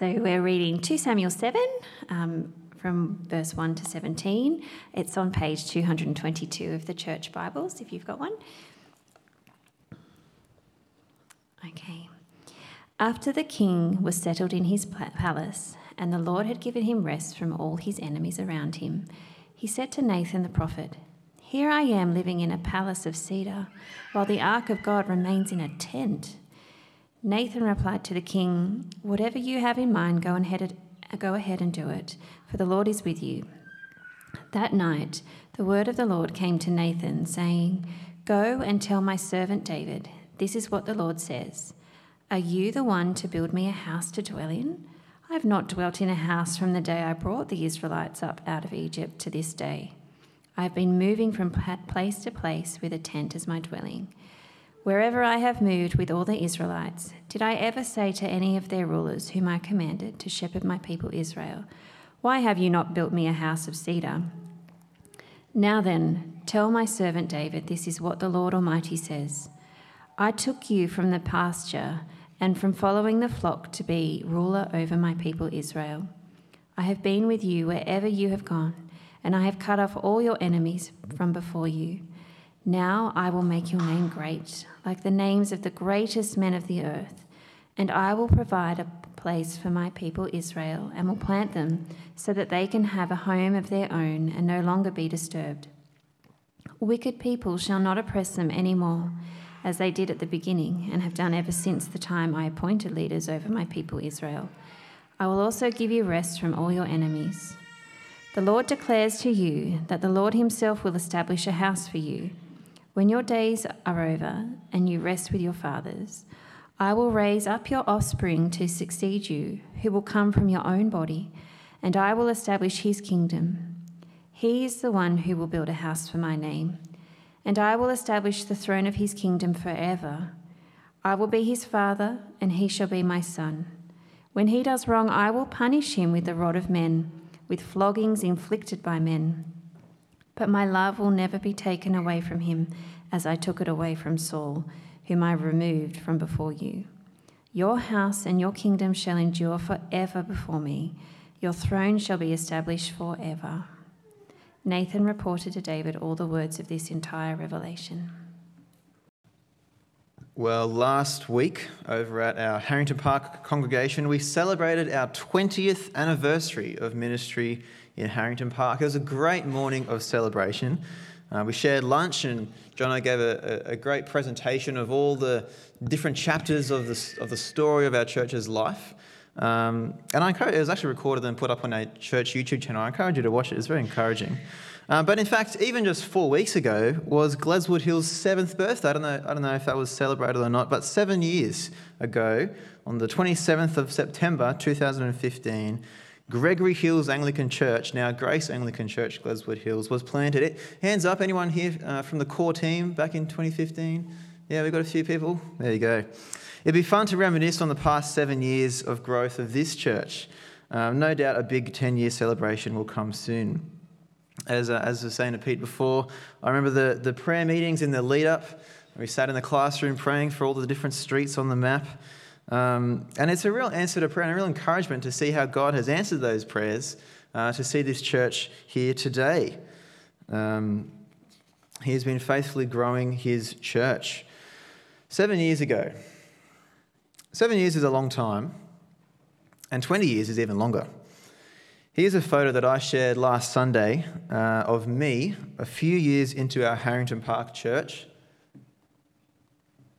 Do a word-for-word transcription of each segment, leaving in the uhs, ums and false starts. So we're reading Second Samuel seven um, from verse one to seventeen. It's on page two hundred twenty-two of the Church Bibles, if you've got one. Okay. After the king was settled in his palace, and the Lord had given him rest from all his enemies around him, he said to Nathan the prophet, "Here I am living in a palace of cedar, while the ark of God remains in a tent." Nathan replied to the king, "Whatever you have in mind, go ahead, go ahead and do it, for the Lord is with you." That night, the word of the Lord came to Nathan, saying, "Go and tell my servant David, this is what the Lord says. Are you the one to build me a house to dwell in? I have not dwelt in a house from the day I brought the Israelites up out of Egypt to this day. I have been moving from place to place with a tent as my dwelling. Wherever I have moved with all the Israelites, did I ever say to any of their rulers whom I commanded to shepherd my people Israel, 'Why have you not built me a house of cedar?' Now then, tell my servant David, this is what the Lord Almighty says. I took you from the pasture and from following the flock to be ruler over my people Israel. I have been with you wherever you have gone, and I have cut off all your enemies from before you. Now I will make your name great, like the names of the greatest men of the earth, and I will provide a place for my people Israel and will plant them so that they can have a home of their own and no longer be disturbed. Wicked people shall not oppress them any more, as they did at the beginning and have done ever since the time I appointed leaders over my people Israel. I will also give you rest from all your enemies. The Lord declares to you that the Lord himself will establish a house for you. When your days are over and you rest with your fathers, I will raise up your offspring to succeed you, who will come from your own body, and I will establish his kingdom. He is the one who will build a house for my name, and I will establish the throne of his kingdom forever. I will be his father, and he shall be my son. When he does wrong, I will punish him with the rod of men, with floggings inflicted by men. But my love will never be taken away from him, as I took it away from Saul, whom I removed from before you. Your house and your kingdom shall endure forever before me. Your throne shall be established forever." Nathan reported to David all the words of this entire revelation. Well, last week over at our Harrington Park congregation, we celebrated our twentieth anniversary of ministry in Harrington Park. It was a great morning of celebration. Uh, we shared lunch and John and I gave a, a great presentation of all the different chapters of the, of the story of our church's life. Um, and I encourage, it was actually recorded and put up on our church YouTube channel. I encourage you to watch it. It's very encouraging. Uh, but in fact, even just four weeks ago was Gledswood Hills' seventh birthday. I don't know I don't know if that was celebrated or not, but seven years ago, on the twenty-seventh of September two thousand fifteen, Gregory Hills Anglican Church, now Grace Anglican Church, Gledswood Hills, was planted. It, hands up, anyone here uh, from the core team back in twenty fifteen? Yeah, we've got a few people. There you go. It'd be fun to reminisce on the past seven years of growth of this church. Um, no doubt a big ten-year celebration will come soon. As, uh, as I was saying to Pete before, I remember the, the prayer meetings in the lead-up. We sat in the classroom praying for all the different streets on the map. Um, and it's a real answer to prayer and a real encouragement to see how God has answered those prayers, uh, to see this church here today. Um, he has been faithfully growing his church. Seven years ago. Seven years is a long time, and twenty years is even longer. Here's a photo that I shared last Sunday uh, of me a few years into our Harrington Park church.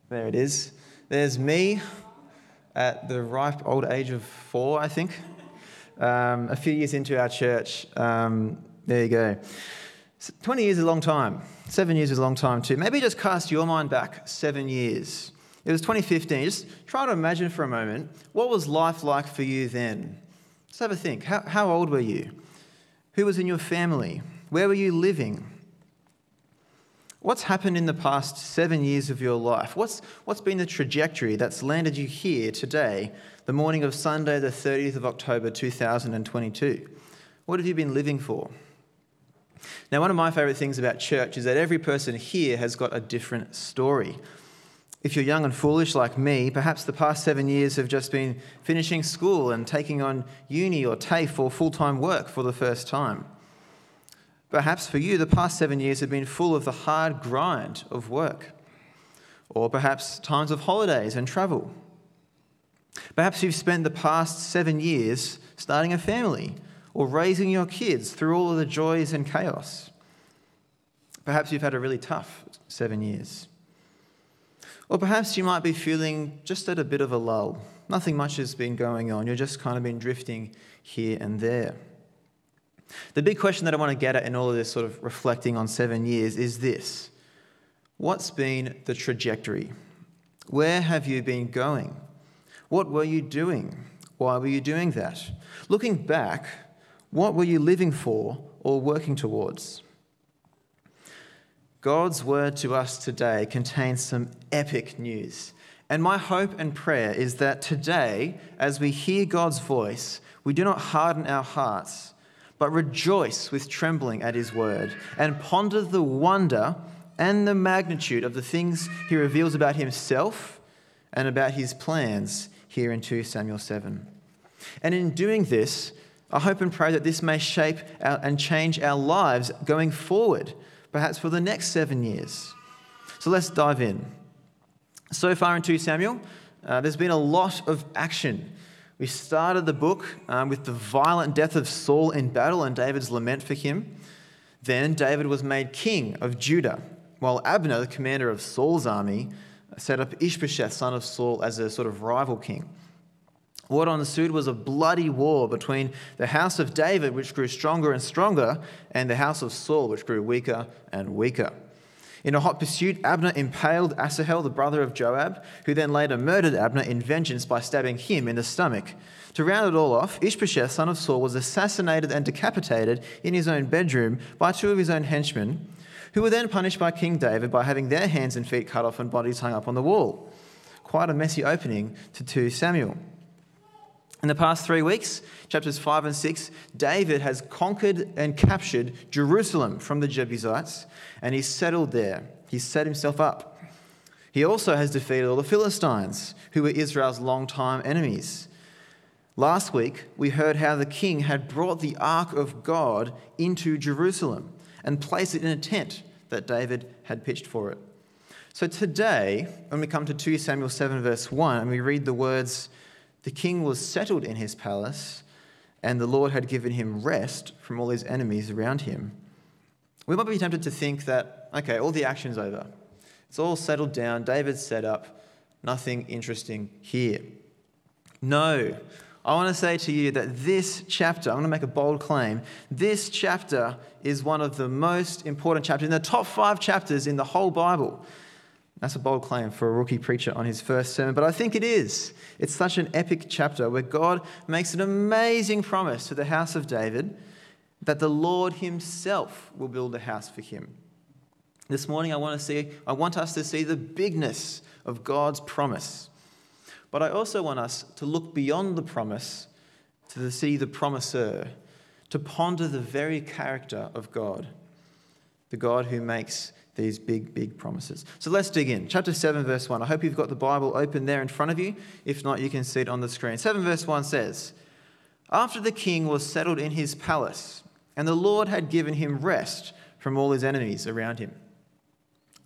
There it is. There's me at the ripe old age of four, I think, um, a few years into our church. Um, there you go. twenty years is a long time. Seven years is a long time too. Maybe just cast your mind back seven years. It was twenty fifteen. Just try to imagine for a moment, what was life like for you then? Just have a think. How, how old were you? Who was in your family? Where were you living? What's happened in the past seven years of your life? What's, what's been the trajectory that's landed you here today, the morning of Sunday, the thirtieth of October, two thousand twenty-two? What have you been living for? Now, one of my favourite things about church is that every person here has got a different story. If you're young and foolish like me, perhaps the past seven years have just been finishing school and taking on uni or TAFE or full-time work for the first time. Perhaps for you, the past seven years have been full of the hard grind of work, or perhaps times of holidays and travel. Perhaps you've spent the past seven years starting a family or raising your kids through all of the joys and chaos. Perhaps you've had a really tough seven years. Or perhaps you might be feeling just at a bit of a lull. Nothing much has been going on. You've just kind of been drifting here and there. The big question that I want to get at in all of this sort of reflecting on seven years is this. What's been the trajectory? Where have you been going? What were you doing? Why were you doing that? Looking back, what were you living for or working towards? God's word to us today contains some epic news. And my hope and prayer is that today, as we hear God's voice, we do not harden our hearts, but rejoice with trembling at his word and ponder the wonder and the magnitude of the things he reveals about himself and about his plans here in Second Samuel seven. And in doing this, I hope and pray that this may shape our, and change our lives going forward, perhaps for the next seven years. So let's dive in. So far in Second Samuel, uh, there's been a lot of action. We started the book um, with the violent death of Saul in battle and David's lament for him. Then David was made king of Judah, while Abner, the commander of Saul's army, set up Ish-bosheth, son of Saul, as a sort of rival king. What ensued was a bloody war between the house of David, which grew stronger and stronger, and the house of Saul, which grew weaker and weaker. In a hot pursuit, Abner impaled Asahel, the brother of Joab, who then later murdered Abner in vengeance by stabbing him in the stomach. To round it all off, Ish-bosheth, son of Saul, was assassinated and decapitated in his own bedroom by two of his own henchmen, who were then punished by King David by having their hands and feet cut off and bodies hung up on the wall. Quite a messy opening to Second Samuel. In the past three weeks, chapters five and six, David has conquered and captured Jerusalem from the Jebusites, and he's settled there. He's set himself up. He also has defeated all the Philistines, who were Israel's longtime enemies. Last week, we heard how the king had brought the ark of God into Jerusalem and placed it in a tent that David had pitched for it. So today, when we come to Second Samuel seven, verse one, and we read the words, "The king was settled in his palace, and the Lord had given him rest from all his enemies around him," we might be tempted to think that, okay, all the action's over. It's all settled down. David's set up. Nothing interesting here. No. I want to say to you that this chapter, I'm going to make a bold claim, this chapter is one of the most important chapters, in the top five chapters in the whole Bible. That's a bold claim for a rookie preacher on his first sermon, but I think it is. It's such an epic chapter where God makes an amazing promise to the house of David that the Lord himself will build a house for him. This morning I want to see, I want us to see the bigness of God's promise. But I also want us to look beyond the promise to see the promiser, to ponder the very character of God, the God who makes these big, big promises. So let's dig in. Chapter seven, verse one. I hope you've got the Bible open there in front of you. If not, you can see it on the screen. seven, verse one says, "After the king was settled in his palace, and the Lord had given him rest from all his enemies around him."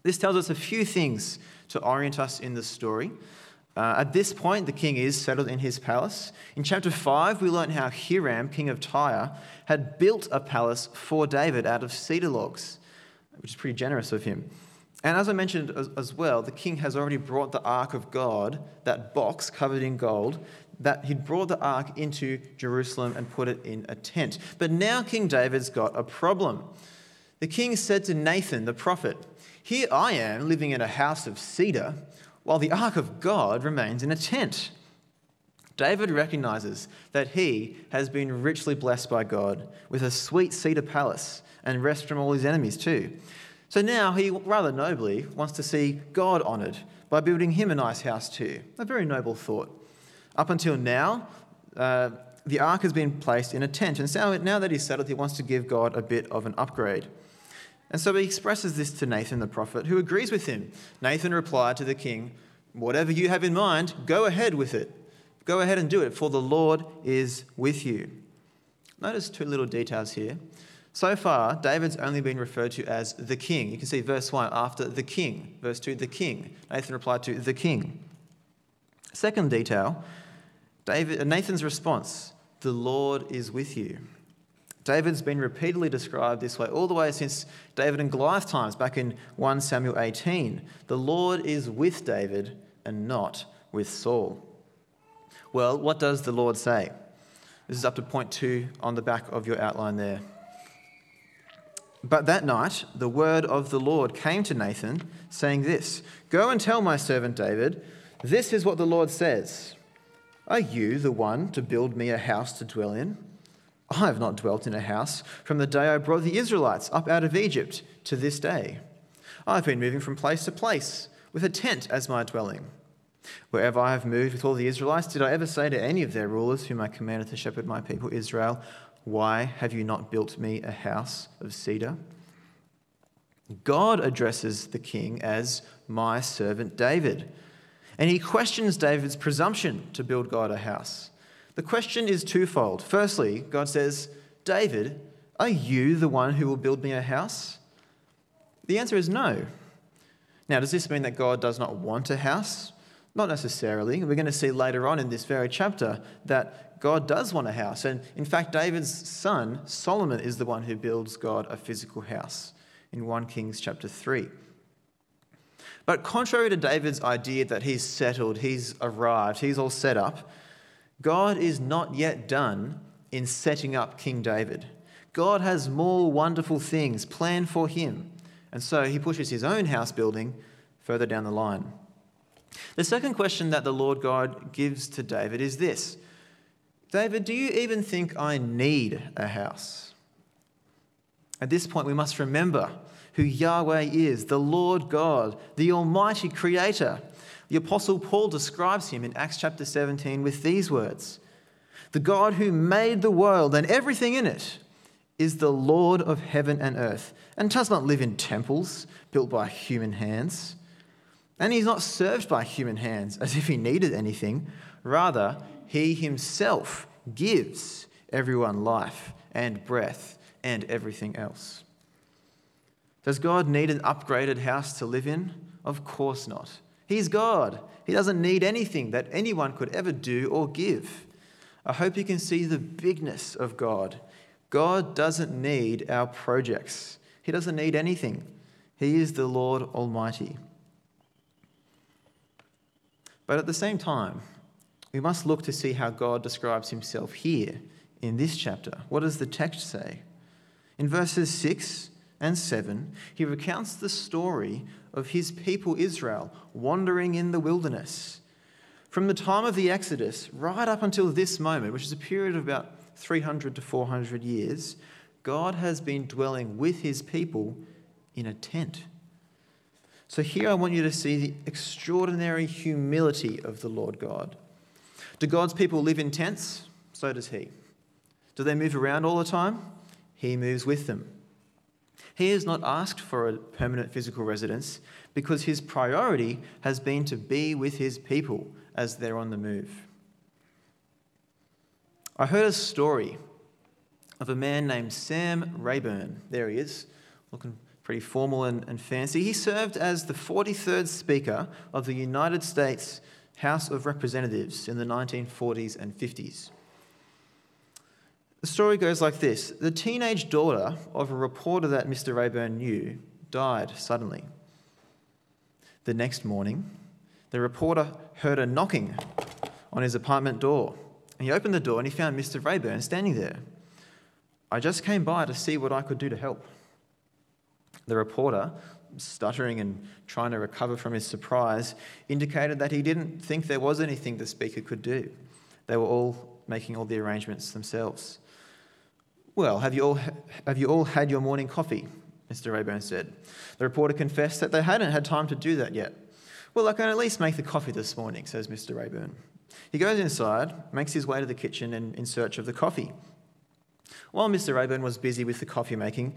This tells us a few things to orient us in the story. Uh, at this point, the king is settled in his palace. In chapter five, we learn how Hiram, king of Tyre, had built a palace for David out of cedar logs, which is pretty generous of him. And as I mentioned as, as well, the king has already brought the ark of God, that box covered in gold, that he'd brought the ark into Jerusalem and put it in a tent. But now King David's got a problem. The king said to Nathan, the prophet, "Here I am living in a house of cedar, while the ark of God remains in a tent." David recognizes that he has been richly blessed by God with a sweet cedar palace and rest from all his enemies too. So now he rather nobly wants to see God honoured by building him a nice house too. A very noble thought. Up until now, uh, the ark has been placed in a tent, and so now that he's settled, he wants to give God a bit of an upgrade. And so he expresses this to Nathan the prophet, who agrees with him. Nathan replied to the king, Whatever you have in mind, go ahead with it. Go ahead and do it, for the Lord is with you. Notice two little details here. So far, David's only been referred to as the king. You can see verse one, after the king. Verse two, the king. Nathan replied to the king. Second detail, David, Nathan's response, the Lord is with you. David's been repeatedly described this way all the way since David and Goliath times back in First Samuel eighteen. The Lord is with David and not with Saul. Well, what does the Lord say? This is up to point two on the back of your outline there. But that night, the word of the Lord came to Nathan, saying this, "Go and tell my servant David, this is what the Lord says. Are you the one to build me a house to dwell in? I have not dwelt in a house from the day I brought the Israelites up out of Egypt to this day. I have been moving from place to place with a tent as my dwelling. Wherever I have moved with all the Israelites, did I ever say to any of their rulers whom I commanded to shepherd my people Israel, why have you not built me a house of cedar?" God addresses the king as my servant David, and he questions David's presumption to build God a house. The question is twofold. Firstly, God says, "David, are you the one who will build me a house?" The answer is no. Now, does this mean that God does not want a house? Not necessarily. We're going to see later on in this very chapter that God does want a house. And in fact, David's son, Solomon, is the one who builds God a physical house in First Kings chapter three. But contrary to David's idea that he's settled, he's arrived, he's all set up, God is not yet done in setting up King David. God has more wonderful things planned for him. And so he pushes his own house building further down the line. The second question that the Lord God gives to David is this: "David, do you even think I need a house?" At this point, we must remember who Yahweh is, the Lord God, the Almighty Creator. The Apostle Paul describes him in Acts chapter seventeen with these words, "The God who made the world and everything in it is the Lord of heaven and earth, and does not live in temples built by human hands. And he's not served by human hands as if he needed anything. Rather, he himself gives everyone life and breath and everything else." Does God need an upgraded house to live in? Of course not. He's God. He doesn't need anything that anyone could ever do or give. I hope you can see the bigness of God. God doesn't need our projects. He doesn't need anything. He is the Lord Almighty. But at the same time, we must look to see how God describes himself here in this chapter. What does the text say? In verses six and seven, he recounts the story of his people Israel wandering in the wilderness. From the time of the Exodus right up until this moment, which is a period of about three hundred to four hundred years, God has been dwelling with his people in a tent. So here I want you to see the extraordinary humility of the Lord God. Do God's people live in tents? So does he. Do they move around all the time? He moves with them. He has not asked for a permanent physical residence because his priority has been to be with his people as they're on the move. I heard a story of a man named Sam Rayburn. There he is, looking pretty formal and, and fancy. He served as the forty-third Speaker of the United States House of Representatives in the nineteen forties and fifties. The story goes like this. The teenage daughter of a reporter that Mister Rayburn knew died suddenly. The next morning, the reporter heard a knocking on his apartment door, and he opened the door and he found Mister Rayburn standing there. "I just came by to see what I could do to help." The reporter, stuttering and trying to recover from his surprise, indicated that he didn't think there was anything the speaker could do. They were all making all the arrangements themselves. "Well, have you all have you all had your morning coffee?" Mister Rayburn said. The reporter confessed that they hadn't had time to do that yet. "Well, I can at least make the coffee this morning," says Mister Rayburn. He goes inside, makes his way to the kitchen and in search of the coffee. While Mister Rayburn was busy with the coffee making,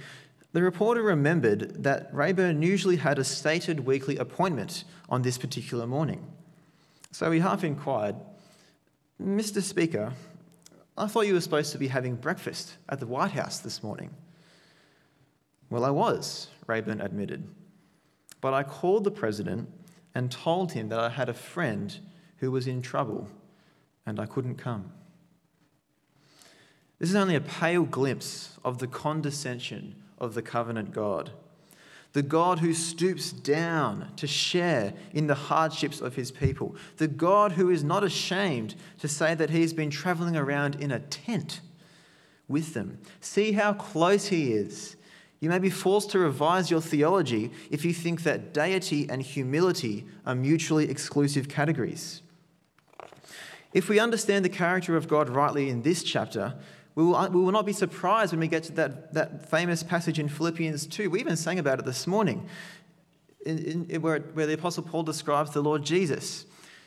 the reporter remembered that Rayburn usually had a stated weekly appointment on this particular morning. So he half inquired, "Mister Speaker, I thought you were supposed to be having breakfast at the White House this morning." "Well, I was," Rayburn admitted. "But I called the president and told him that I had a friend who was in trouble and I couldn't come." This is only a pale glimpse of the condescension of the covenant God, the God who stoops down to share in the hardships of his people, the God who is not ashamed to say that he's been traveling around in a tent with them. See how close he is. You may be forced to revise your theology if you think that deity and humility are mutually exclusive categories. If we understand the character of God rightly in this chapter, we will, we will not be surprised when we get to that, that famous passage in Philippians two. We even sang about it this morning, in, in, where, where the Apostle Paul describes the Lord Jesus.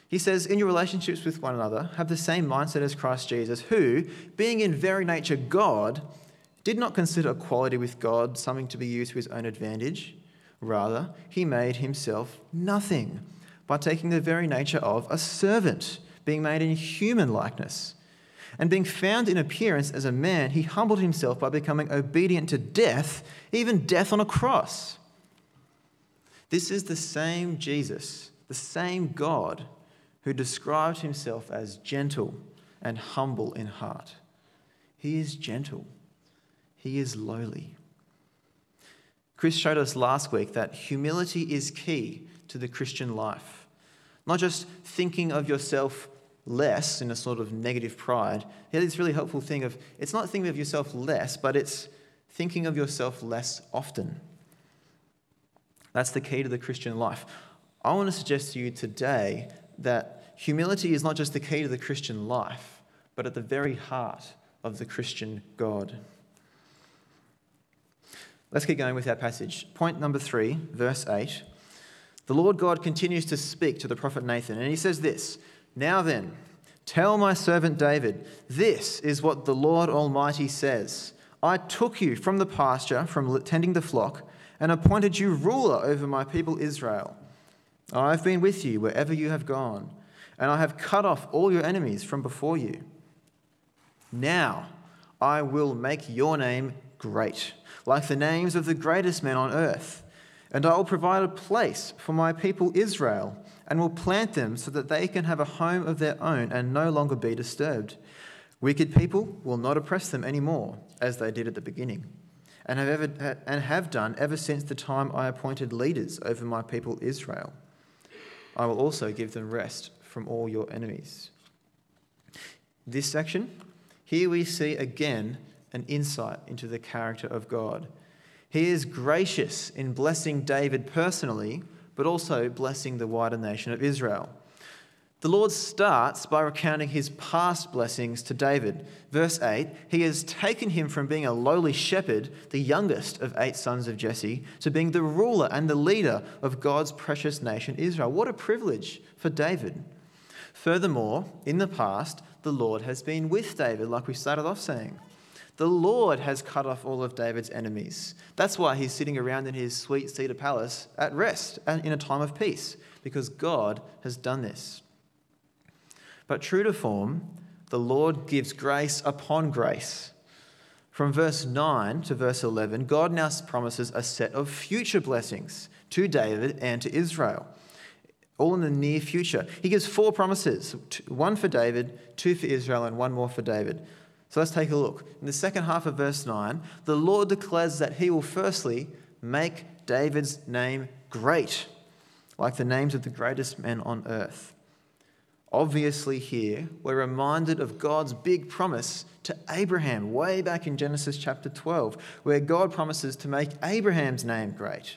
He says, "In your relationships with one another, have the same mindset as Christ Jesus, who, being in very nature God, did not consider equality with God something to be used to his own advantage. Rather, he made himself nothing by taking the very nature of a servant, being made in human likeness. And being found in appearance as a man, he humbled himself by becoming obedient to death, even death on a cross." This is the same Jesus, the same God, who described himself as gentle and humble in heart. He is gentle. He is lowly. Chris showed us last week that humility is key to the Christian life. Not just thinking of yourself less in a sort of negative pride. He had this really helpful thing of, it's not thinking of yourself less, but it's thinking of yourself less often. That's the key to the Christian life. I want to suggest to you today that humility is not just the key to the Christian life, but at the very heart of the Christian God. Let's keep going with our passage. Point number three, verse eight. The Lord God continues to speak to the prophet Nathan, and he says this, "Now then, tell my servant David, this is what the Lord Almighty says. I took you from the pasture, from tending the flock, and appointed you ruler over my people Israel. I have been with you wherever you have gone, and I have cut off all your enemies from before you. Now I will make your name great, like the names of the greatest men on earth. And I will provide a place for my people Israel and will plant them so that they can have a home of their own and no longer be disturbed. Wicked people will not oppress them anymore, as they did at the beginning, and have, ever, and have done ever since the time I appointed leaders over my people Israel. I will also give them rest from all your enemies." This section, here we see again an insight into the character of God. He is gracious in blessing David personally, but also blessing the wider nation of Israel. The Lord starts by recounting his past blessings to David. Verse eight, he has taken him from being a lowly shepherd, the youngest of eight sons of Jesse, to being the ruler and the leader of God's precious nation, Israel. What a privilege for David. Furthermore, in the past, the Lord has been with David, like we started off saying. The Lord has cut off all of David's enemies. That's why he's sitting around in his sweet cedar palace at rest and in a time of peace, because God has done this. But true to form, the Lord gives grace upon grace. From verse nine to verse eleven, God now promises a set of future blessings to David and to Israel, all in the near future. He gives four promises, one for David, two for Israel, and one more for David. So let's take a look. In the second half of verse nine, the Lord declares that he will firstly make David's name great, like the names of the greatest men on earth. Obviously here, we're reminded of God's big promise to Abraham way back in Genesis chapter twelve, where God promises to make Abraham's name great.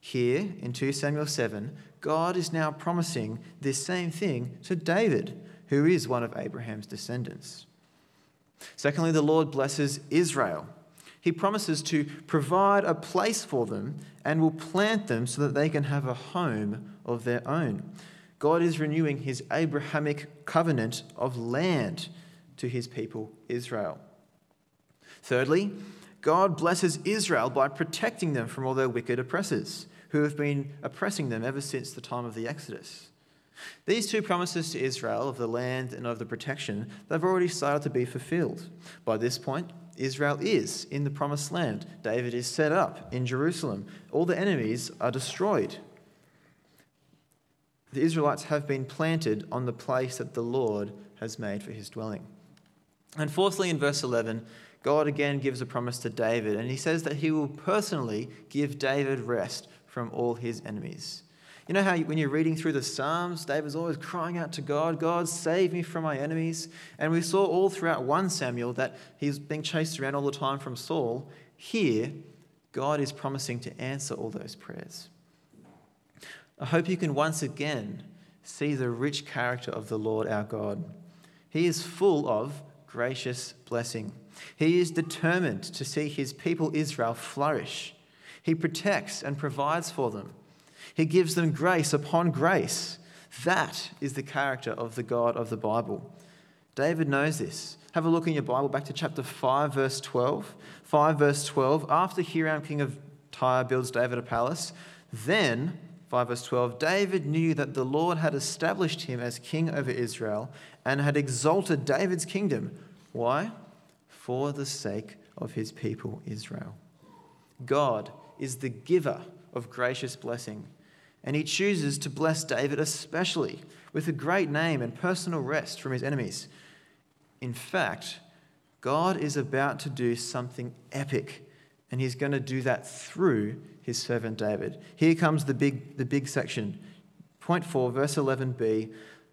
Here in Second Samuel seven, God is now promising this same thing to David, who is one of Abraham's descendants. Secondly, the Lord blesses Israel. He promises to provide a place for them and will plant them so that they can have a home of their own. God is renewing his Abrahamic covenant of land to his people Israel. Thirdly, God blesses Israel by protecting them from all their wicked oppressors who have been oppressing them ever since the time of the Exodus. These two promises to Israel of the land and of the protection, they've already started to be fulfilled. By this point, Israel is in the promised land. David is set up in Jerusalem. All the enemies are destroyed. The Israelites have been planted on the place that the Lord has made for his dwelling. And fourthly, in verse eleven, God again gives a promise to David, and he says that he will personally give David rest from all his enemies. You know how when you're reading through the Psalms, David's always crying out to God, God, save me from my enemies. And we saw all throughout First Samuel that he's being chased around all the time from Saul. Here, God is promising to answer all those prayers. I hope you can once again see the rich character of the Lord our God. He is full of gracious blessing. He is determined to see his people Israel flourish. He protects and provides for them. He gives them grace upon grace. That is the character of the God of the Bible. David knows this. Have a look in your Bible back to chapter five, verse twelve. five, verse twelve, after Hiram, king of Tyre, builds David a palace, then, five, verse twelve, David knew that the Lord had established him as king over Israel and had exalted David's kingdom. Why? For the sake of his people Israel. God is the giver of gracious blessing, and he chooses to bless David especially with a great name and personal rest from his enemies. In fact, God is about to do something epic, and he's going to do that through his servant David. Here comes the big the big section. Point four, verse eleven b.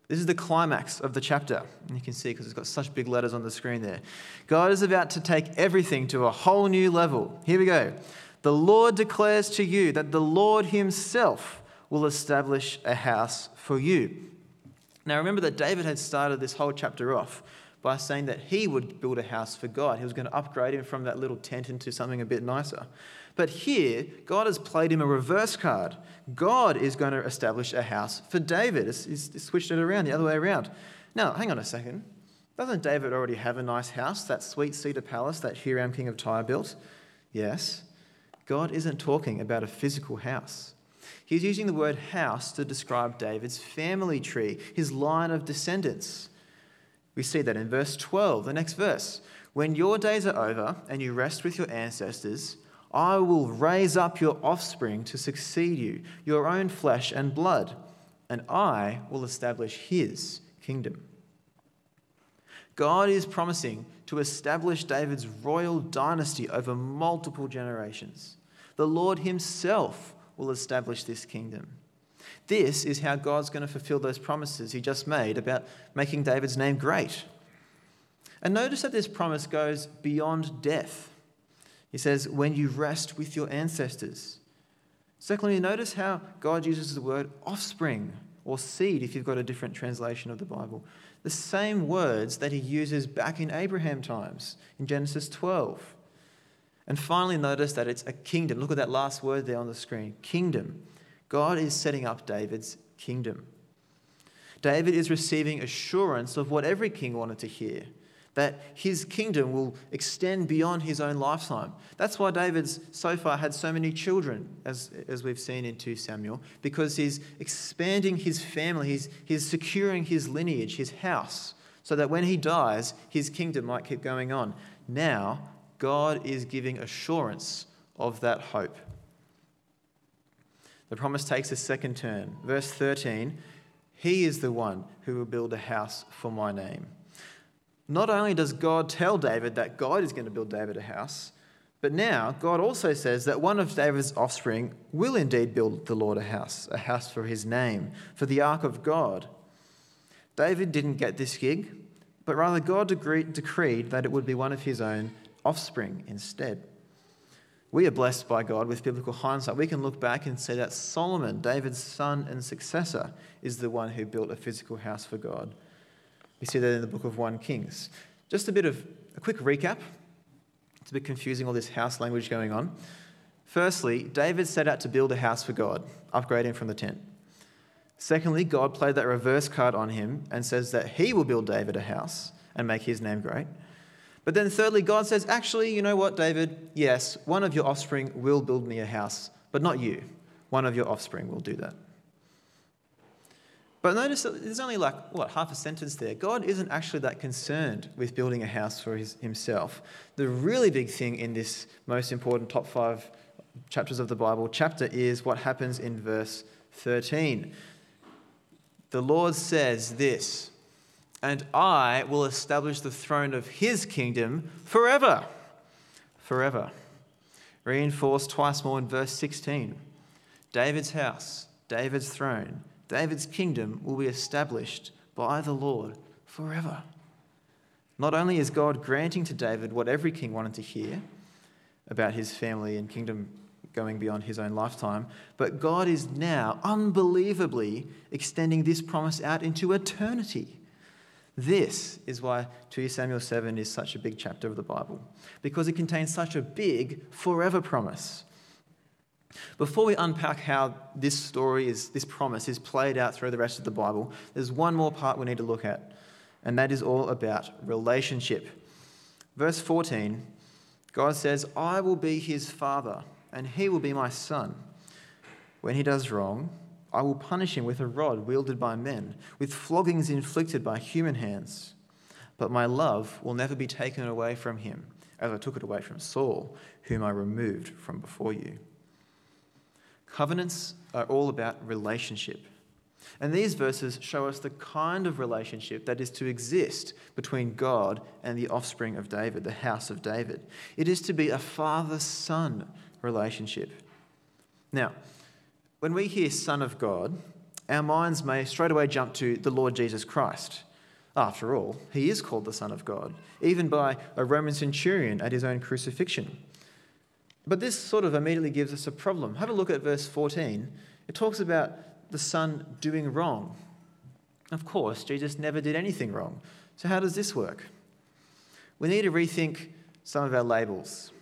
This is the climax of the chapter. And you can see because it's got such big letters on the screen there. God is about to take everything to a whole new level. Here we go. The Lord declares to you that the Lord himself will establish a house for you. Now remember that David had started this whole chapter off by saying that he would build a house for God. He was going to upgrade him from that little tent into something a bit nicer. But here, God has played him a reverse card. God is going to establish a house for David. He's switched it around, the other way around. Now, hang on a second. Doesn't David already have a nice house, that sweet cedar palace that Hiram, king of Tyre, built? Yes. God isn't talking about a physical house. He's using the word house to describe David's family tree, his line of descendants. We see that in verse twelve, the next verse. When your days are over and you rest with your ancestors, I will raise up your offspring to succeed you, your own flesh and blood, and I will establish his kingdom. God is promising to establish David's royal dynasty over multiple generations. The Lord himself will establish this kingdom. This is how God's going to fulfill those promises he just made about making David's name great. And notice that this promise goes beyond death. He says, when you rest with your ancestors. Secondly, notice how God uses the word offspring or seed if you've got a different translation of the Bible. The same words that he uses back in Abraham times, in Genesis twelve. And finally, notice that it's a kingdom. Look at that last word there on the screen, kingdom. God is setting up David's kingdom. David is receiving assurance of what every king wanted to hear, that his kingdom will extend beyond his own lifetime. That's why David's so far had so many children, as, as we've seen in Second Samuel, because he's expanding his family, he's, he's securing his lineage, his house, so that when he dies, his kingdom might keep going on. Now, God is giving assurance of that hope. The promise takes a second turn. Verse thirteen, he is the one who will build a house for my name. Not only does God tell David that God is going to build David a house, but now God also says that one of David's offspring will indeed build the Lord a house, a house for his name, for the ark of God. David didn't get this gig, but rather God decreed that it would be one of his own offspring instead. We are blessed by God with biblical hindsight. We can look back and say that Solomon, David's son and successor, is the one who built a physical house for God. We see that in the book of First Kings. Just a bit of a quick recap. It's a bit confusing, all this house language going on. Firstly, David set out to build a house for God, upgrading from the tent. Secondly, God played that reverse card on him and says that he will build David a house and make his name great. But then thirdly, God says, actually, you know what, David? Yes, one of your offspring will build me a house, but not you. One of your offspring will do that. But notice that there's only like, what, half a sentence there. God isn't actually that concerned with building a house for his, himself. The really big thing in this most important top five chapters of the Bible chapter is what happens in verse thirteen. The Lord says this, "And I will establish the throne of his kingdom forever." Forever. Reinforced twice more in verse sixteen. David's house, David's throne, David's kingdom will be established by the Lord forever. Not only is God granting to David what every king wanted to hear about his family and kingdom going beyond his own lifetime, but God is now unbelievably extending this promise out into eternity. This is why Second Samuel seven is such a big chapter of the Bible, because it contains such a big forever promise. Before we unpack how this story is, this promise is played out through the rest of the Bible, there's one more part we need to look at, and that is all about relationship. Verse fourteen, God says, "I will be his father, and he will be my son. When he does wrong, I will punish him with a rod wielded by men, with floggings inflicted by human hands. But my love will never be taken away from him, as I took it away from Saul, whom I removed from before you." Covenants are all about relationship. And these verses show us the kind of relationship that is to exist between God and the offspring of David, the house of David. It is to be a father-son relationship. Now, when we hear Son of God, our minds may straight away jump to the Lord Jesus Christ. After all, he is called the Son of God, even by a Roman centurion at his own crucifixion. But this sort of immediately gives us a problem. Have a look at verse fourteen. It talks about the son doing wrong. Of course, Jesus never did anything wrong. So how does this work? We need to rethink some of our labels.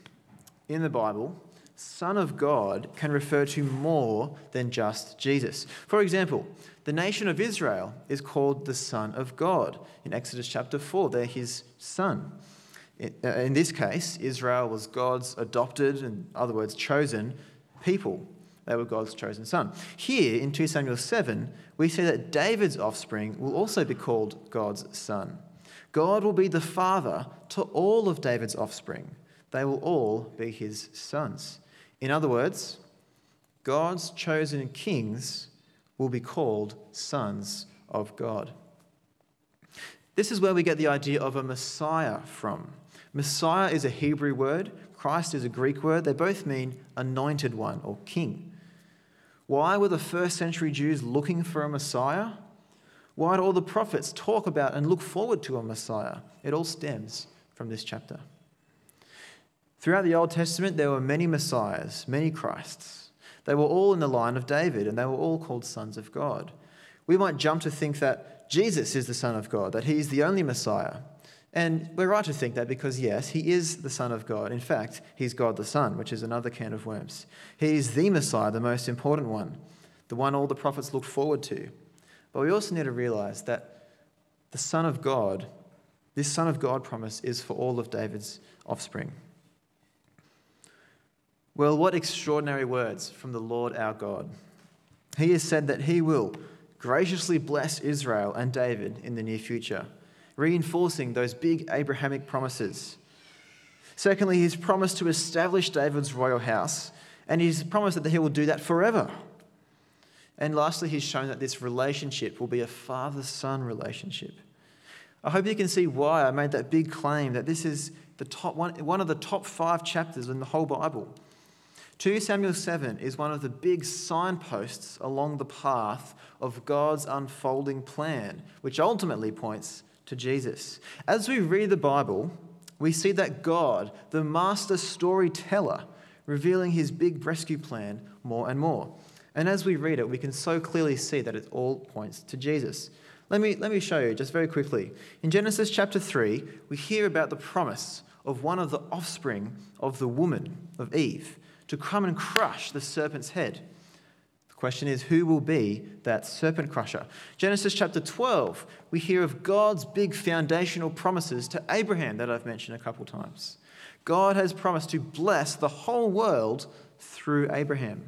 In the Bible, Son of God can refer to more than just Jesus. For example, the nation of Israel is called the Son of God. In Exodus chapter four, they're his son. In this case, Israel was God's adopted, in other words, chosen people. They were God's chosen son. Here in Second Samuel seven, we see that David's offspring will also be called God's son. God will be the father to all of David's offspring. They will all be his sons. In other words, God's chosen kings will be called sons of God. This is where we get the idea of a Messiah from. Messiah is a Hebrew word. Christ is a Greek word. They both mean anointed one or king. Why were the first century Jews looking for a Messiah? Why do all the prophets talk about and look forward to a Messiah? It all stems from this chapter. Throughout the Old Testament, there were many Messiahs, many Christs. They were all in the line of David, and they were all called sons of God. We might jump to think that Jesus is the Son of God, that he is the only Messiah. And we're right to think that because, yes, he is the Son of God. In fact, he's God the Son, which is another can of worms. He is the Messiah, the most important one, the one all the prophets looked forward to. But we also need to realize that the Son of God, this Son of God promise is for all of David's offspring. Well, what extraordinary words from the Lord our God. He has said that he will graciously bless Israel and David in the near future, reinforcing those big Abrahamic promises. Secondly, his promise to establish David's royal house, and his promise that he will do that forever. And lastly, he's shown that this relationship will be a father-son relationship. I hope you can see why I made that big claim that this is the top one, one of the top five chapters in the whole Bible. Second Samuel seven is one of the big signposts along the path of God's unfolding plan, which ultimately points to Jesus. As we read the Bible, we see that God, the master storyteller, revealing his big rescue plan more and more. And as we read it, we can so clearly see that it all points to Jesus. Let me, let me show you just very quickly. In Genesis chapter three, we hear about the promise of one of the offspring of the woman, of Eve, to come and crush the serpent's head. The question is, who will be that serpent crusher? Genesis chapter twelve, we hear of God's big foundational promises to Abraham that I've mentioned a couple times. God has promised to bless the whole world through Abraham.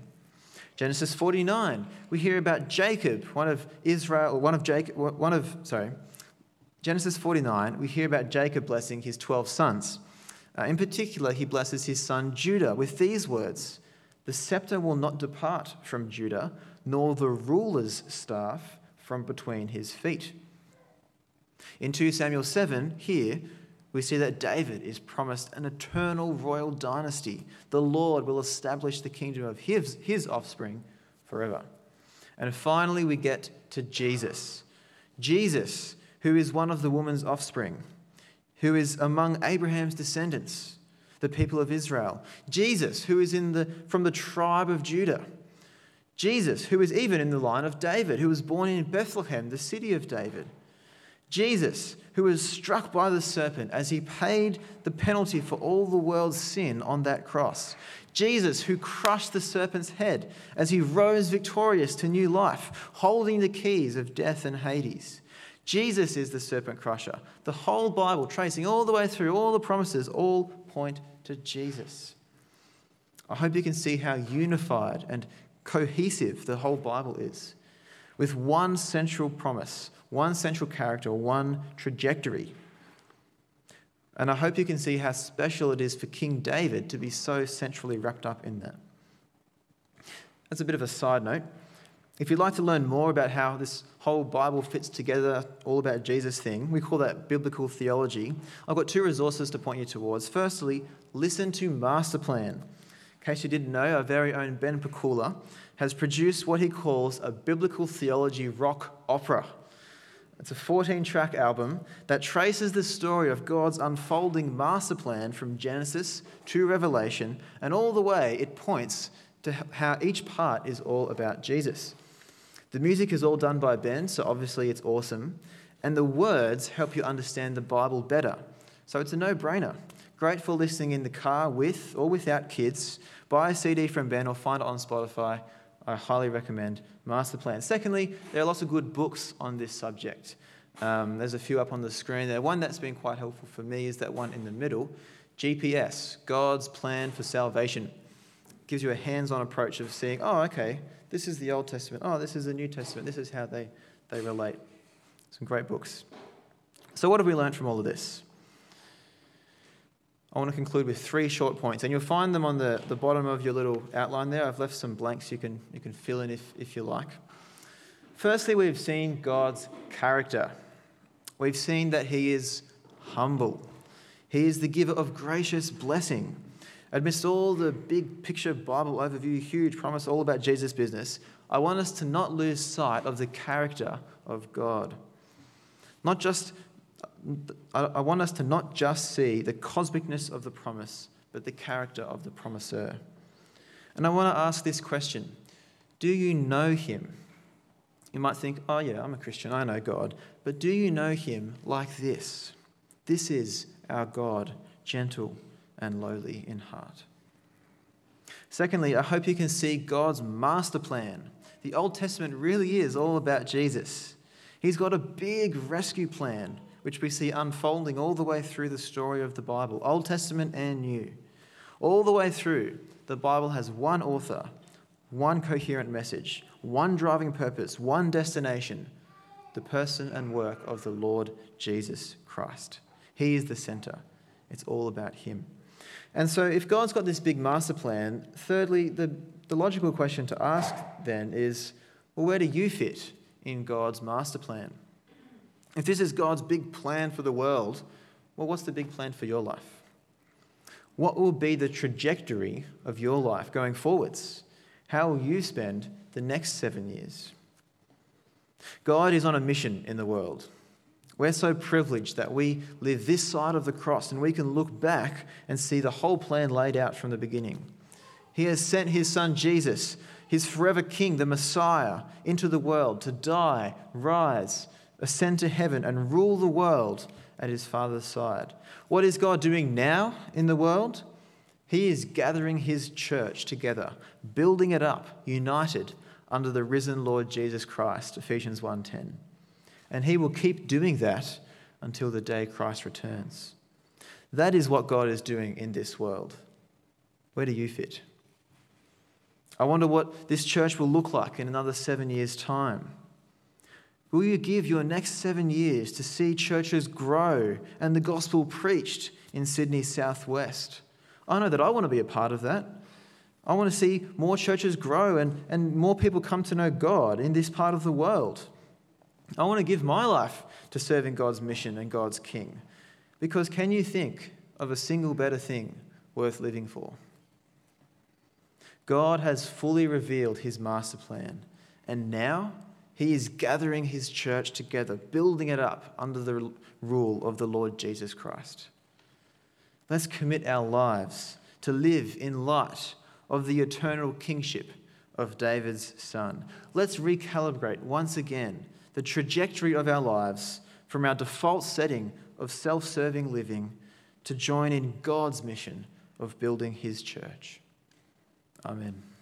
Genesis forty-nine, we hear about Jacob, one of Israel, one of Jacob, one of, sorry, Genesis forty-nine, we hear about Jacob blessing his twelve sons. Uh, in particular, he blesses his son Judah with these words, "The scepter will not depart from Judah, nor the ruler's staff from between his feet." In Second Samuel seven, here, we see that David is promised an eternal royal dynasty. The Lord will establish the kingdom of his, his offspring forever. And finally, we get to Jesus. Jesus, who is one of the woman's offspring, who is among Abraham's descendants, the people of Israel. Jesus, who is in the from the tribe of Judah. Jesus, who is even in the line of David, who was born in Bethlehem, the city of David. Jesus, who was struck by the serpent as he paid the penalty for all the world's sin on that cross. Jesus, who crushed the serpent's head as he rose victorious to new life, holding the keys of death and Hades. Jesus is the serpent crusher. The whole Bible, tracing all the way through, all the promises, all point to Jesus. I hope you can see how unified and cohesive the whole Bible is, with one central promise, one central character, one trajectory. And I hope you can see how special it is for King David to be so centrally wrapped up in that. That's a bit of a side note. If you'd like to learn more about how this whole Bible fits together, all about Jesus thing, we call that biblical theology. I've got two resources to point you towards. Firstly, listen to Masterplan. In case you didn't know, our very own Ben Pakula has produced what he calls a biblical theology rock opera. It's a fourteen-track album that traces the story of God's unfolding master plan from Genesis to Revelation, and all the way it points to how each part is all about Jesus. The music is all done by Ben, so obviously it's awesome, and the words help you understand the Bible better. So it's a no-brainer. Great for listening in the car with or without kids. Buy a C D from Ben or find it on Spotify. I highly recommend Masterplan. Secondly, there are lots of good books on this subject. Um, there's a few up on the screen there. One that's been quite helpful for me is that one in the middle, G P S, God's Plan for Salvation. It gives you a hands-on approach of seeing, oh, okay, this is the Old Testament. Oh, this is the New Testament. This is how they, they relate. Some great books. So what have we learned from all of this? I want to conclude with three short points, and you'll find them on the, the bottom of your little outline there. I've left some blanks you can you can fill in if, if you like. Firstly, we've seen God's character. We've seen that he is humble. He is the giver of gracious blessing. Amidst all the big picture Bible overview, huge promise, all about Jesus' business, I want us to not lose sight of the character of God. Not just I want us to not just see the cosmicness of the promise, but the character of the promisor. And I want to ask this question. Do you know him? You might think, oh yeah, I'm a Christian, I know God. But do you know him like this? This is our God, gentle and lowly in heart. Secondly, I hope you can see God's master plan. The Old Testament really is all about Jesus. He's got a big rescue plan, which we see unfolding all the way through the story of the Bible, Old Testament and New. All the way through, the Bible has one author, one coherent message, one driving purpose, one destination, the person and work of the Lord Jesus Christ. He is the center. It's all about him. And so if God's got this big master plan, thirdly, the, the logical question to ask then is, well, where do you fit in God's master plan? If this is God's big plan for the world, well, what's the big plan for your life? What will be the trajectory of your life going forwards? How will you spend the next seven years? God is on a mission in the world. We're so privileged that we live this side of the cross and we can look back and see the whole plan laid out from the beginning. He has sent his son Jesus, his forever king, the Messiah, into the world to die, rise, ascend to heaven and rule the world at his Father's side. What is God doing now in the world? He is gathering his church together, building it up, united under the risen Lord Jesus Christ, Ephesians one ten. And he will keep doing that until the day Christ returns. That is what God is doing in this world. Where do you fit? I wonder what this church will look like in another seven years' time. Will you give your next seven years to see churches grow and the gospel preached in Sydney's southwest? I know that I want to be a part of that. I want to see more churches grow and, and more people come to know God in this part of the world. I want to give my life to serving God's mission and God's King. Because can you think of a single better thing worth living for? God has fully revealed his master plan, and now he is gathering his church together, building it up under the rule of the Lord Jesus Christ. Let's commit our lives to live in light of the eternal kingship of David's son. Let's recalibrate once again the trajectory of our lives from our default setting of self-serving living to join in God's mission of building his church. Amen.